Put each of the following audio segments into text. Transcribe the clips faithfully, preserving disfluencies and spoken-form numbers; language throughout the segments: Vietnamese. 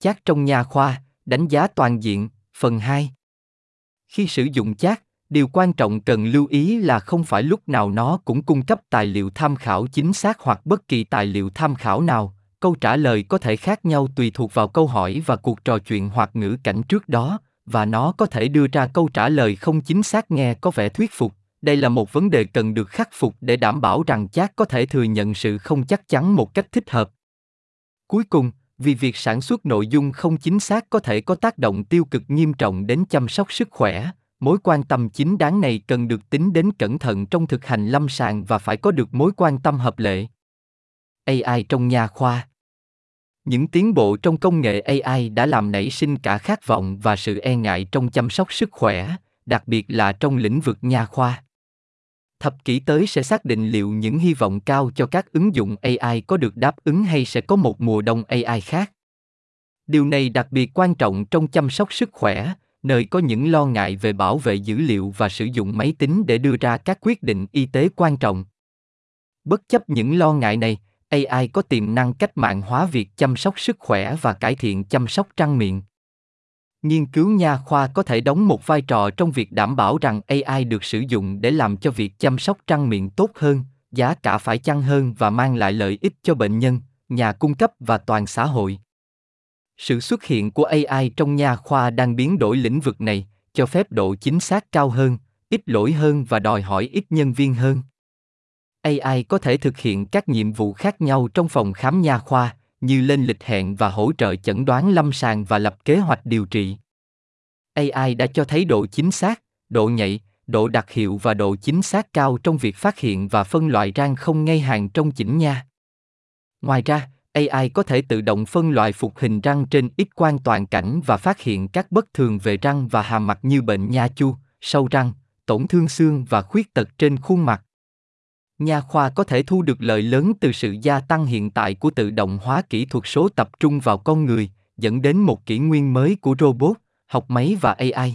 Chat trong nha khoa, đánh giá toàn diện, phần hai. Khi sử dụng chat, điều quan trọng cần lưu ý là không phải lúc nào nó cũng cung cấp tài liệu tham khảo chính xác hoặc bất kỳ tài liệu tham khảo nào. Câu trả lời có thể khác nhau tùy thuộc vào câu hỏi và cuộc trò chuyện hoặc ngữ cảnh trước đó, và nó có thể đưa ra câu trả lời không chính xác nghe có vẻ thuyết phục. Đây là một vấn đề cần được khắc phục để đảm bảo rằng chat có thể thừa nhận sự không chắc chắn một cách thích hợp. Cuối cùng, vì việc sản xuất nội dung không chính xác có thể có tác động tiêu cực nghiêm trọng đến chăm sóc sức khỏe, mối quan tâm chính đáng này cần được tính đến cẩn thận trong thực hành lâm sàng và phải có được mối quan tâm hợp lệ. a i trong nha khoa. Những tiến bộ trong công nghệ a i đã làm nảy sinh cả khát vọng và sự e ngại trong chăm sóc sức khỏe, đặc biệt là trong lĩnh vực nha khoa. Thập kỷ tới sẽ xác định liệu những hy vọng cao cho các ứng dụng a i có được đáp ứng hay sẽ có một mùa đông a i khác. Điều này đặc biệt quan trọng trong chăm sóc sức khỏe, nơi có những lo ngại về bảo vệ dữ liệu và sử dụng máy tính để đưa ra các quyết định y tế quan trọng. Bất chấp những lo ngại này, a i có tiềm năng cách mạng hóa việc chăm sóc sức khỏe và cải thiện chăm sóc răng miệng. Nghiên cứu nha khoa có thể đóng một vai trò trong việc đảm bảo rằng a i được sử dụng để làm cho việc chăm sóc răng miệng tốt hơn, giá cả phải chăng hơn và mang lại lợi ích cho bệnh nhân, nhà cung cấp và toàn xã hội. Sự xuất hiện của a i trong nha khoa đang biến đổi lĩnh vực này, cho phép độ chính xác cao hơn, ít lỗi hơn và đòi hỏi ít nhân viên hơn. a i có thể thực hiện các nhiệm vụ khác nhau trong phòng khám nha khoa, như lên lịch hẹn và hỗ trợ chẩn đoán lâm sàng và lập kế hoạch điều trị. a i đã cho thấy độ chính xác, độ nhạy, độ đặc hiệu và độ chính xác cao trong việc phát hiện và phân loại răng không ngay hàng trong chỉnh nha. Ngoài ra, a i có thể tự động phân loại phục hình răng trên X quang toàn cảnh và phát hiện các bất thường về răng và hàm mặt như bệnh nha chu, sâu răng, tổn thương xương và khuyết tật trên khuôn mặt. Nha khoa có thể thu được lợi lớn từ sự gia tăng hiện tại của tự động hóa kỹ thuật số tập trung vào con người, dẫn đến một kỷ nguyên mới của robot, học máy và a i.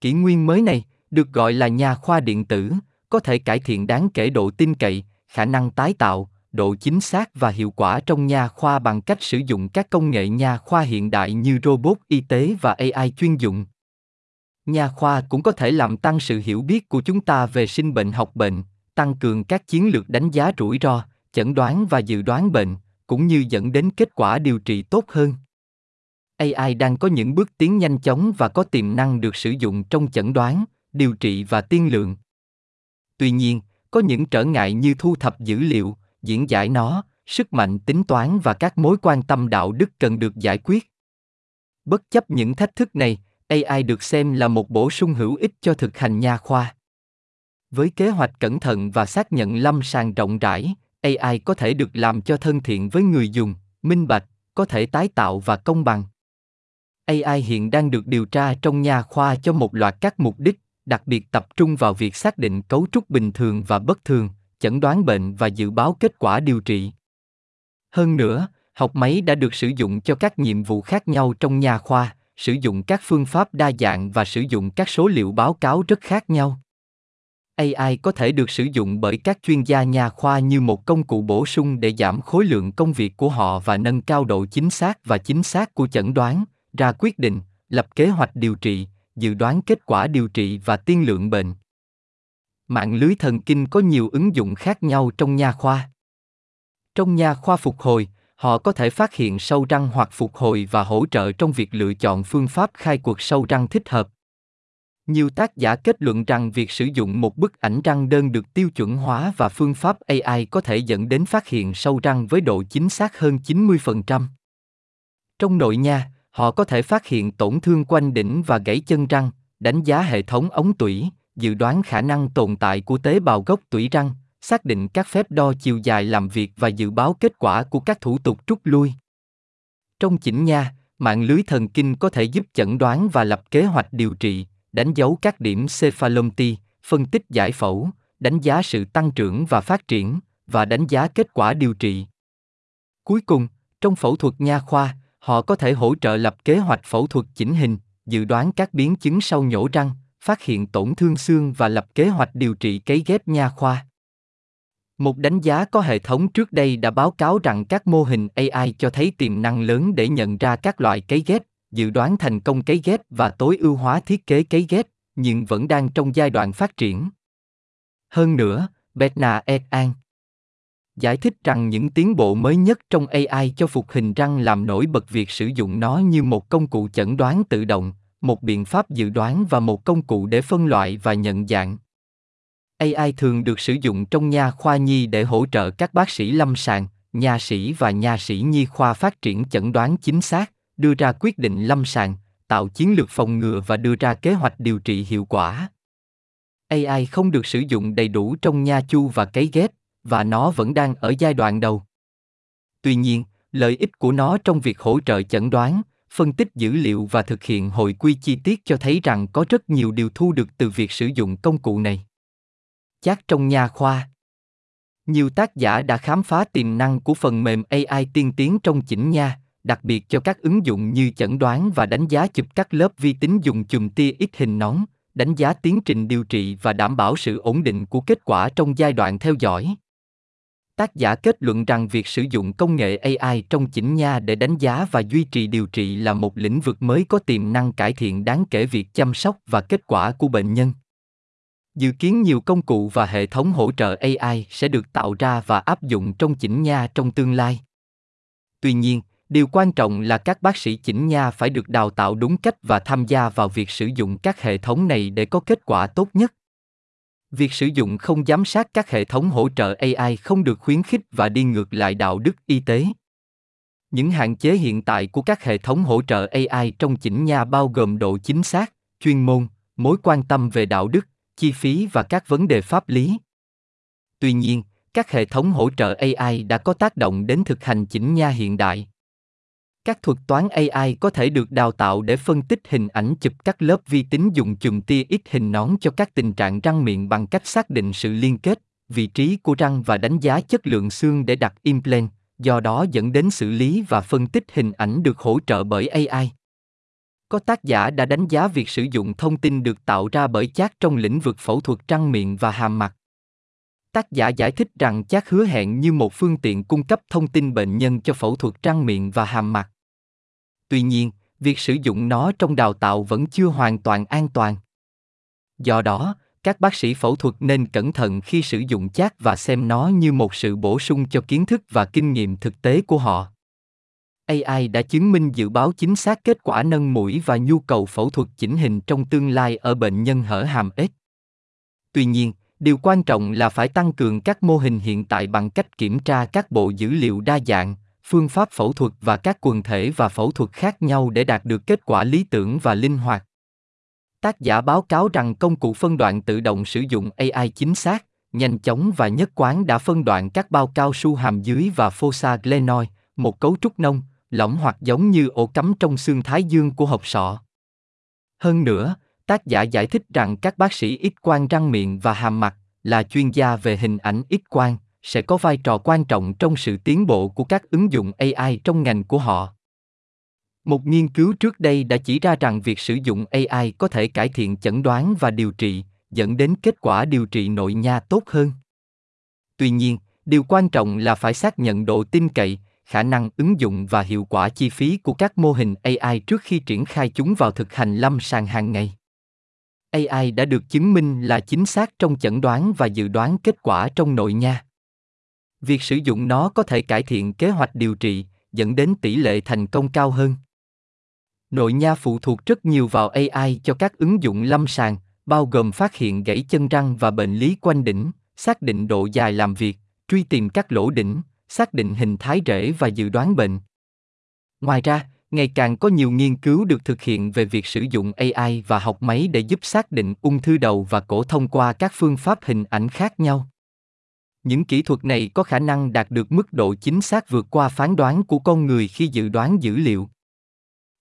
Kỷ nguyên mới này, được gọi là nha khoa điện tử, có thể cải thiện đáng kể độ tin cậy, khả năng tái tạo, độ chính xác và hiệu quả trong nha khoa bằng cách sử dụng các công nghệ nha khoa hiện đại như robot y tế và a i chuyên dụng. Nha khoa cũng có thể làm tăng sự hiểu biết của chúng ta về sinh bệnh học bệnh, tăng cường các chiến lược đánh giá rủi ro, chẩn đoán và dự đoán bệnh, cũng như dẫn đến kết quả điều trị tốt hơn. a i đang có những bước tiến nhanh chóng và có tiềm năng được sử dụng trong chẩn đoán, điều trị và tiên lượng. Tuy nhiên, có những trở ngại như thu thập dữ liệu, diễn giải nó, sức mạnh tính toán và các mối quan tâm đạo đức cần được giải quyết. Bất chấp những thách thức này, a i được xem là một bổ sung hữu ích cho thực hành nha khoa. Với kế hoạch cẩn thận và xác nhận lâm sàng rộng rãi, a i có thể được làm cho thân thiện với người dùng, minh bạch, có thể tái tạo và công bằng. a i hiện đang được điều tra trong nha khoa cho một loạt các mục đích, đặc biệt tập trung vào việc xác định cấu trúc bình thường và bất thường, chẩn đoán bệnh và dự báo kết quả điều trị. Hơn nữa, học máy đã được sử dụng cho các nhiệm vụ khác nhau trong nha khoa, sử dụng các phương pháp đa dạng và sử dụng các số liệu báo cáo rất khác nhau. a i có thể được sử dụng bởi các chuyên gia nha khoa như một công cụ bổ sung để giảm khối lượng công việc của họ và nâng cao độ chính xác và chính xác của chẩn đoán, ra quyết định, lập kế hoạch điều trị, dự đoán kết quả điều trị và tiên lượng bệnh. Mạng lưới thần kinh có nhiều ứng dụng khác nhau trong nha khoa. Trong nha khoa phục hồi, họ có thể phát hiện sâu răng hoặc phục hồi và hỗ trợ trong việc lựa chọn phương pháp khai cuộc sâu răng thích hợp. Nhiều tác giả kết luận rằng việc sử dụng một bức ảnh răng đơn được tiêu chuẩn hóa và phương pháp a i có thể dẫn đến phát hiện sâu răng với độ chính xác hơn chín mươi phần trăm. Trong nội nha, họ có thể phát hiện tổn thương quanh đỉnh và gãy chân răng, đánh giá hệ thống ống tủy, dự đoán khả năng tồn tại của tế bào gốc tủy răng, xác định các phép đo chiều dài làm việc và dự báo kết quả của các thủ tục rút lui. Trong chỉnh nha, mạng lưới thần kinh có thể giúp chẩn đoán và lập kế hoạch điều trị, đánh dấu các điểm cephalomty, phân tích giải phẫu, đánh giá sự tăng trưởng và phát triển, và đánh giá kết quả điều trị. Cuối cùng, trong phẫu thuật nha khoa, họ có thể hỗ trợ lập kế hoạch phẫu thuật chỉnh hình, dự đoán các biến chứng sau nhổ răng, phát hiện tổn thương xương và lập kế hoạch điều trị cấy ghép nha khoa. Một đánh giá có hệ thống trước đây đã báo cáo rằng các mô hình a i cho thấy tiềm năng lớn để nhận ra các loại cấy ghép, dự đoán thành công cấy ghép và tối ưu hóa thiết kế cấy ghép, nhưng vẫn đang trong giai đoạn phát triển. Hơn nữa, Bettina Ehsan giải thích rằng những tiến bộ mới nhất trong a i cho phục hình răng làm nổi bật việc sử dụng nó như một công cụ chẩn đoán tự động, một biện pháp dự đoán và một công cụ để phân loại và nhận dạng. a i thường được sử dụng trong nha khoa nhi để hỗ trợ các bác sĩ lâm sàng, nha sĩ và nha sĩ nhi khoa phát triển chẩn đoán chính xác, đưa ra quyết định lâm sàng, tạo chiến lược phòng ngừa và đưa ra kế hoạch điều trị hiệu quả. a i không được sử dụng đầy đủ trong nha chu và cấy ghép, và nó vẫn đang ở giai đoạn đầu. Tuy nhiên, lợi ích của nó trong việc hỗ trợ chẩn đoán, phân tích dữ liệu và thực hiện hồi quy chi tiết cho thấy rằng có rất nhiều điều thu được từ việc sử dụng công cụ này. Chắc trong nha khoa, nhiều tác giả đã khám phá tiềm năng của phần mềm a i tiên tiến trong chỉnh nha, đặc biệt cho các ứng dụng như chẩn đoán và đánh giá chụp các lớp vi tính dùng chùm tia X hình nón, đánh giá tiến trình điều trị và đảm bảo sự ổn định của kết quả trong giai đoạn theo dõi. Tác giả kết luận rằng việc sử dụng công nghệ a i trong chỉnh nha để đánh giá và duy trì điều trị là một lĩnh vực mới có tiềm năng cải thiện đáng kể việc chăm sóc và kết quả của bệnh nhân. Dự kiến nhiều công cụ và hệ thống hỗ trợ a i sẽ được tạo ra và áp dụng trong chỉnh nha trong tương lai. Tuy nhiên, điều quan trọng là các bác sĩ chỉnh nha phải được đào tạo đúng cách và tham gia vào việc sử dụng các hệ thống này để có kết quả tốt nhất. Việc sử dụng không giám sát các hệ thống hỗ trợ a i không được khuyến khích và đi ngược lại đạo đức y tế. Những hạn chế hiện tại của các hệ thống hỗ trợ a i trong chỉnh nha bao gồm độ chính xác, chuyên môn, mối quan tâm về đạo đức, chi phí và các vấn đề pháp lý. Tuy nhiên, các hệ thống hỗ trợ a i đã có tác động đến thực hành chỉnh nha hiện đại. Các thuật toán a i có thể được đào tạo để phân tích hình ảnh chụp các lớp vi tính dùng chùm tia X hình nón cho các tình trạng răng miệng bằng cách xác định sự liên kết, vị trí của răng và đánh giá chất lượng xương để đặt implant, do đó dẫn đến xử lý và phân tích hình ảnh được hỗ trợ bởi a i. Có tác giả đã đánh giá việc sử dụng thông tin được tạo ra bởi chat trong lĩnh vực phẫu thuật răng miệng và hàm mặt. Tác giả giải thích rằng chat hứa hẹn như một phương tiện cung cấp thông tin bệnh nhân cho phẫu thuật răng miệng và hàm mặt. Tuy nhiên, việc sử dụng nó trong đào tạo vẫn chưa hoàn toàn an toàn. Do đó, các bác sĩ phẫu thuật nên cẩn thận khi sử dụng chat và xem nó như một sự bổ sung cho kiến thức và kinh nghiệm thực tế của họ. a i đã chứng minh dự báo chính xác kết quả nâng mũi và nhu cầu phẫu thuật chỉnh hình trong tương lai ở bệnh nhân hở hàm ếch. Tuy nhiên, điều quan trọng là phải tăng cường các mô hình hiện tại bằng cách kiểm tra các bộ dữ liệu đa dạng, phương pháp phẫu thuật và các quần thể và phẫu thuật khác nhau để đạt được kết quả lý tưởng và linh hoạt. Tác giả báo cáo rằng công cụ phân đoạn tự động sử dụng a i chính xác, nhanh chóng và nhất quán đã phân đoạn các bao cao su hàm dưới và fossa glenoid, một cấu trúc nông, lỏng hoặc giống như ổ cắm trong xương thái dương của hộp sọ. Hơn nữa, tác giả giải thích rằng các bác sĩ X-quang răng miệng và hàm mặt là chuyên gia về hình ảnh X-quang sẽ có vai trò quan trọng trong sự tiến bộ của các ứng dụng a i trong ngành của họ. Một nghiên cứu trước đây đã chỉ ra rằng việc sử dụng a i có thể cải thiện chẩn đoán và điều trị, dẫn đến kết quả điều trị nội nha tốt hơn. Tuy nhiên, điều quan trọng là phải xác nhận độ tin cậy, khả năng ứng dụng và hiệu quả chi phí của các mô hình a i trước khi triển khai chúng vào thực hành lâm sàng hàng ngày. a i đã được chứng minh là chính xác trong chẩn đoán và dự đoán kết quả trong nội nha. Việc sử dụng nó có thể cải thiện kế hoạch điều trị, dẫn đến tỷ lệ thành công cao hơn. Nội nha phụ thuộc rất nhiều vào a i cho các ứng dụng lâm sàng, bao gồm phát hiện gãy chân răng và bệnh lý quanh đỉnh, xác định độ dài làm việc, truy tìm các lỗ đỉnh, xác định hình thái rễ và dự đoán bệnh. Ngoài ra, ngày càng có nhiều nghiên cứu được thực hiện về việc sử dụng a i và học máy để giúp xác định ung thư đầu và cổ thông qua các phương pháp hình ảnh khác nhau. Những kỹ thuật này có khả năng đạt được mức độ chính xác vượt qua phán đoán của con người khi dự đoán dữ liệu.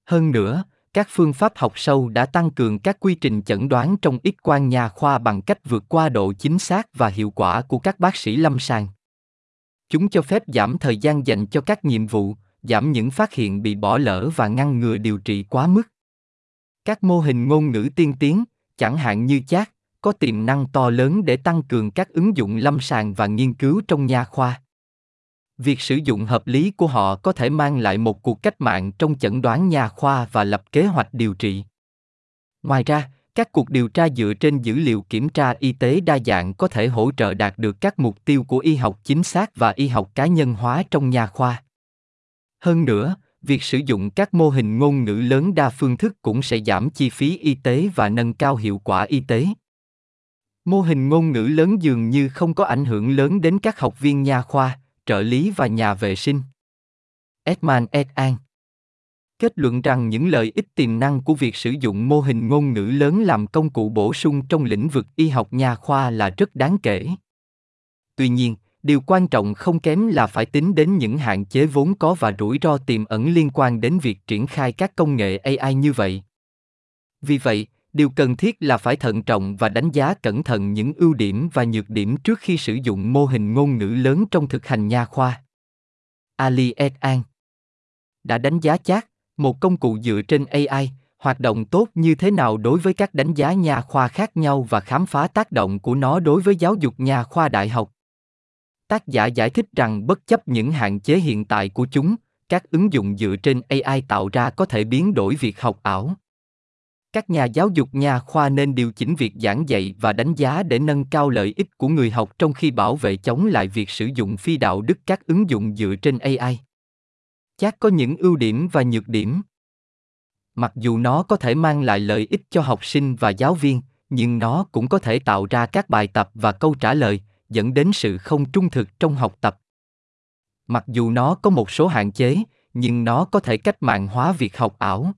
Hơn nữa, các phương pháp học sâu đã tăng cường các quy trình chẩn đoán trong X-quang nha khoa bằng cách vượt qua độ chính xác và hiệu quả của các bác sĩ lâm sàng. Chúng cho phép giảm thời gian dành cho các nhiệm vụ, giảm những phát hiện bị bỏ lỡ và ngăn ngừa điều trị quá mức. Các mô hình ngôn ngữ tiên tiến, chẳng hạn như chat, có tiềm năng to lớn để tăng cường các ứng dụng lâm sàng và nghiên cứu trong nha khoa. Việc sử dụng hợp lý của họ có thể mang lại một cuộc cách mạng trong chẩn đoán nha khoa và lập kế hoạch điều trị. Ngoài ra, các cuộc điều tra dựa trên dữ liệu kiểm tra y tế đa dạng có thể hỗ trợ đạt được các mục tiêu của y học chính xác và y học cá nhân hóa trong nha khoa. Hơn nữa, việc sử dụng các mô hình ngôn ngữ lớn đa phương thức cũng sẽ giảm chi phí y tế và nâng cao hiệu quả y tế. Mô hình ngôn ngữ lớn dường như không có ảnh hưởng lớn đến các học viên nha khoa, trợ lý và nhà vệ sinh. Edman Esan kết luận rằng những lợi ích tiềm năng của việc sử dụng mô hình ngôn ngữ lớn làm công cụ bổ sung trong lĩnh vực y học nha khoa là rất đáng kể. Tuy nhiên, điều quan trọng không kém là phải tính đến những hạn chế vốn có và rủi ro tiềm ẩn liên quan đến việc triển khai các công nghệ a i như vậy. Vì vậy, điều cần thiết là phải thận trọng và đánh giá cẩn thận những ưu điểm và nhược điểm trước khi sử dụng mô hình ngôn ngữ lớn trong thực hành nha khoa. Ali et al. đã đánh giá chat, một công cụ dựa trên a i, hoạt động tốt như thế nào đối với các đánh giá nha khoa khác nhau và khám phá tác động của nó đối với giáo dục nha khoa đại học. Tác giả giải thích rằng bất chấp những hạn chế hiện tại của chúng, các ứng dụng dựa trên a i tạo ra có thể biến đổi việc học ảo. Các nhà giáo dục nha khoa nên điều chỉnh việc giảng dạy và đánh giá để nâng cao lợi ích của người học trong khi bảo vệ chống lại việc sử dụng phi đạo đức các ứng dụng dựa trên a i. Chat có những ưu điểm và nhược điểm. Mặc dù nó có thể mang lại lợi ích cho học sinh và giáo viên, nhưng nó cũng có thể tạo ra các bài tập và câu trả lời, dẫn đến sự không trung thực trong học tập. Mặc dù nó có một số hạn chế, nhưng nó có thể cách mạng hóa việc học ảo.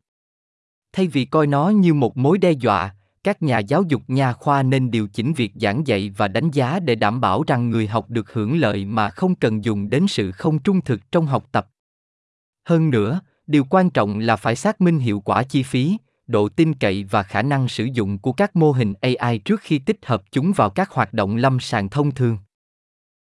Thay vì coi nó như một mối đe dọa, các nhà giáo dục nha khoa nên điều chỉnh việc giảng dạy và đánh giá để đảm bảo rằng người học được hưởng lợi mà không cần dùng đến sự không trung thực trong học tập. Hơn nữa, điều quan trọng là phải xác minh hiệu quả chi phí, độ tin cậy và khả năng sử dụng của các mô hình a i trước khi tích hợp chúng vào các hoạt động lâm sàng thông thường.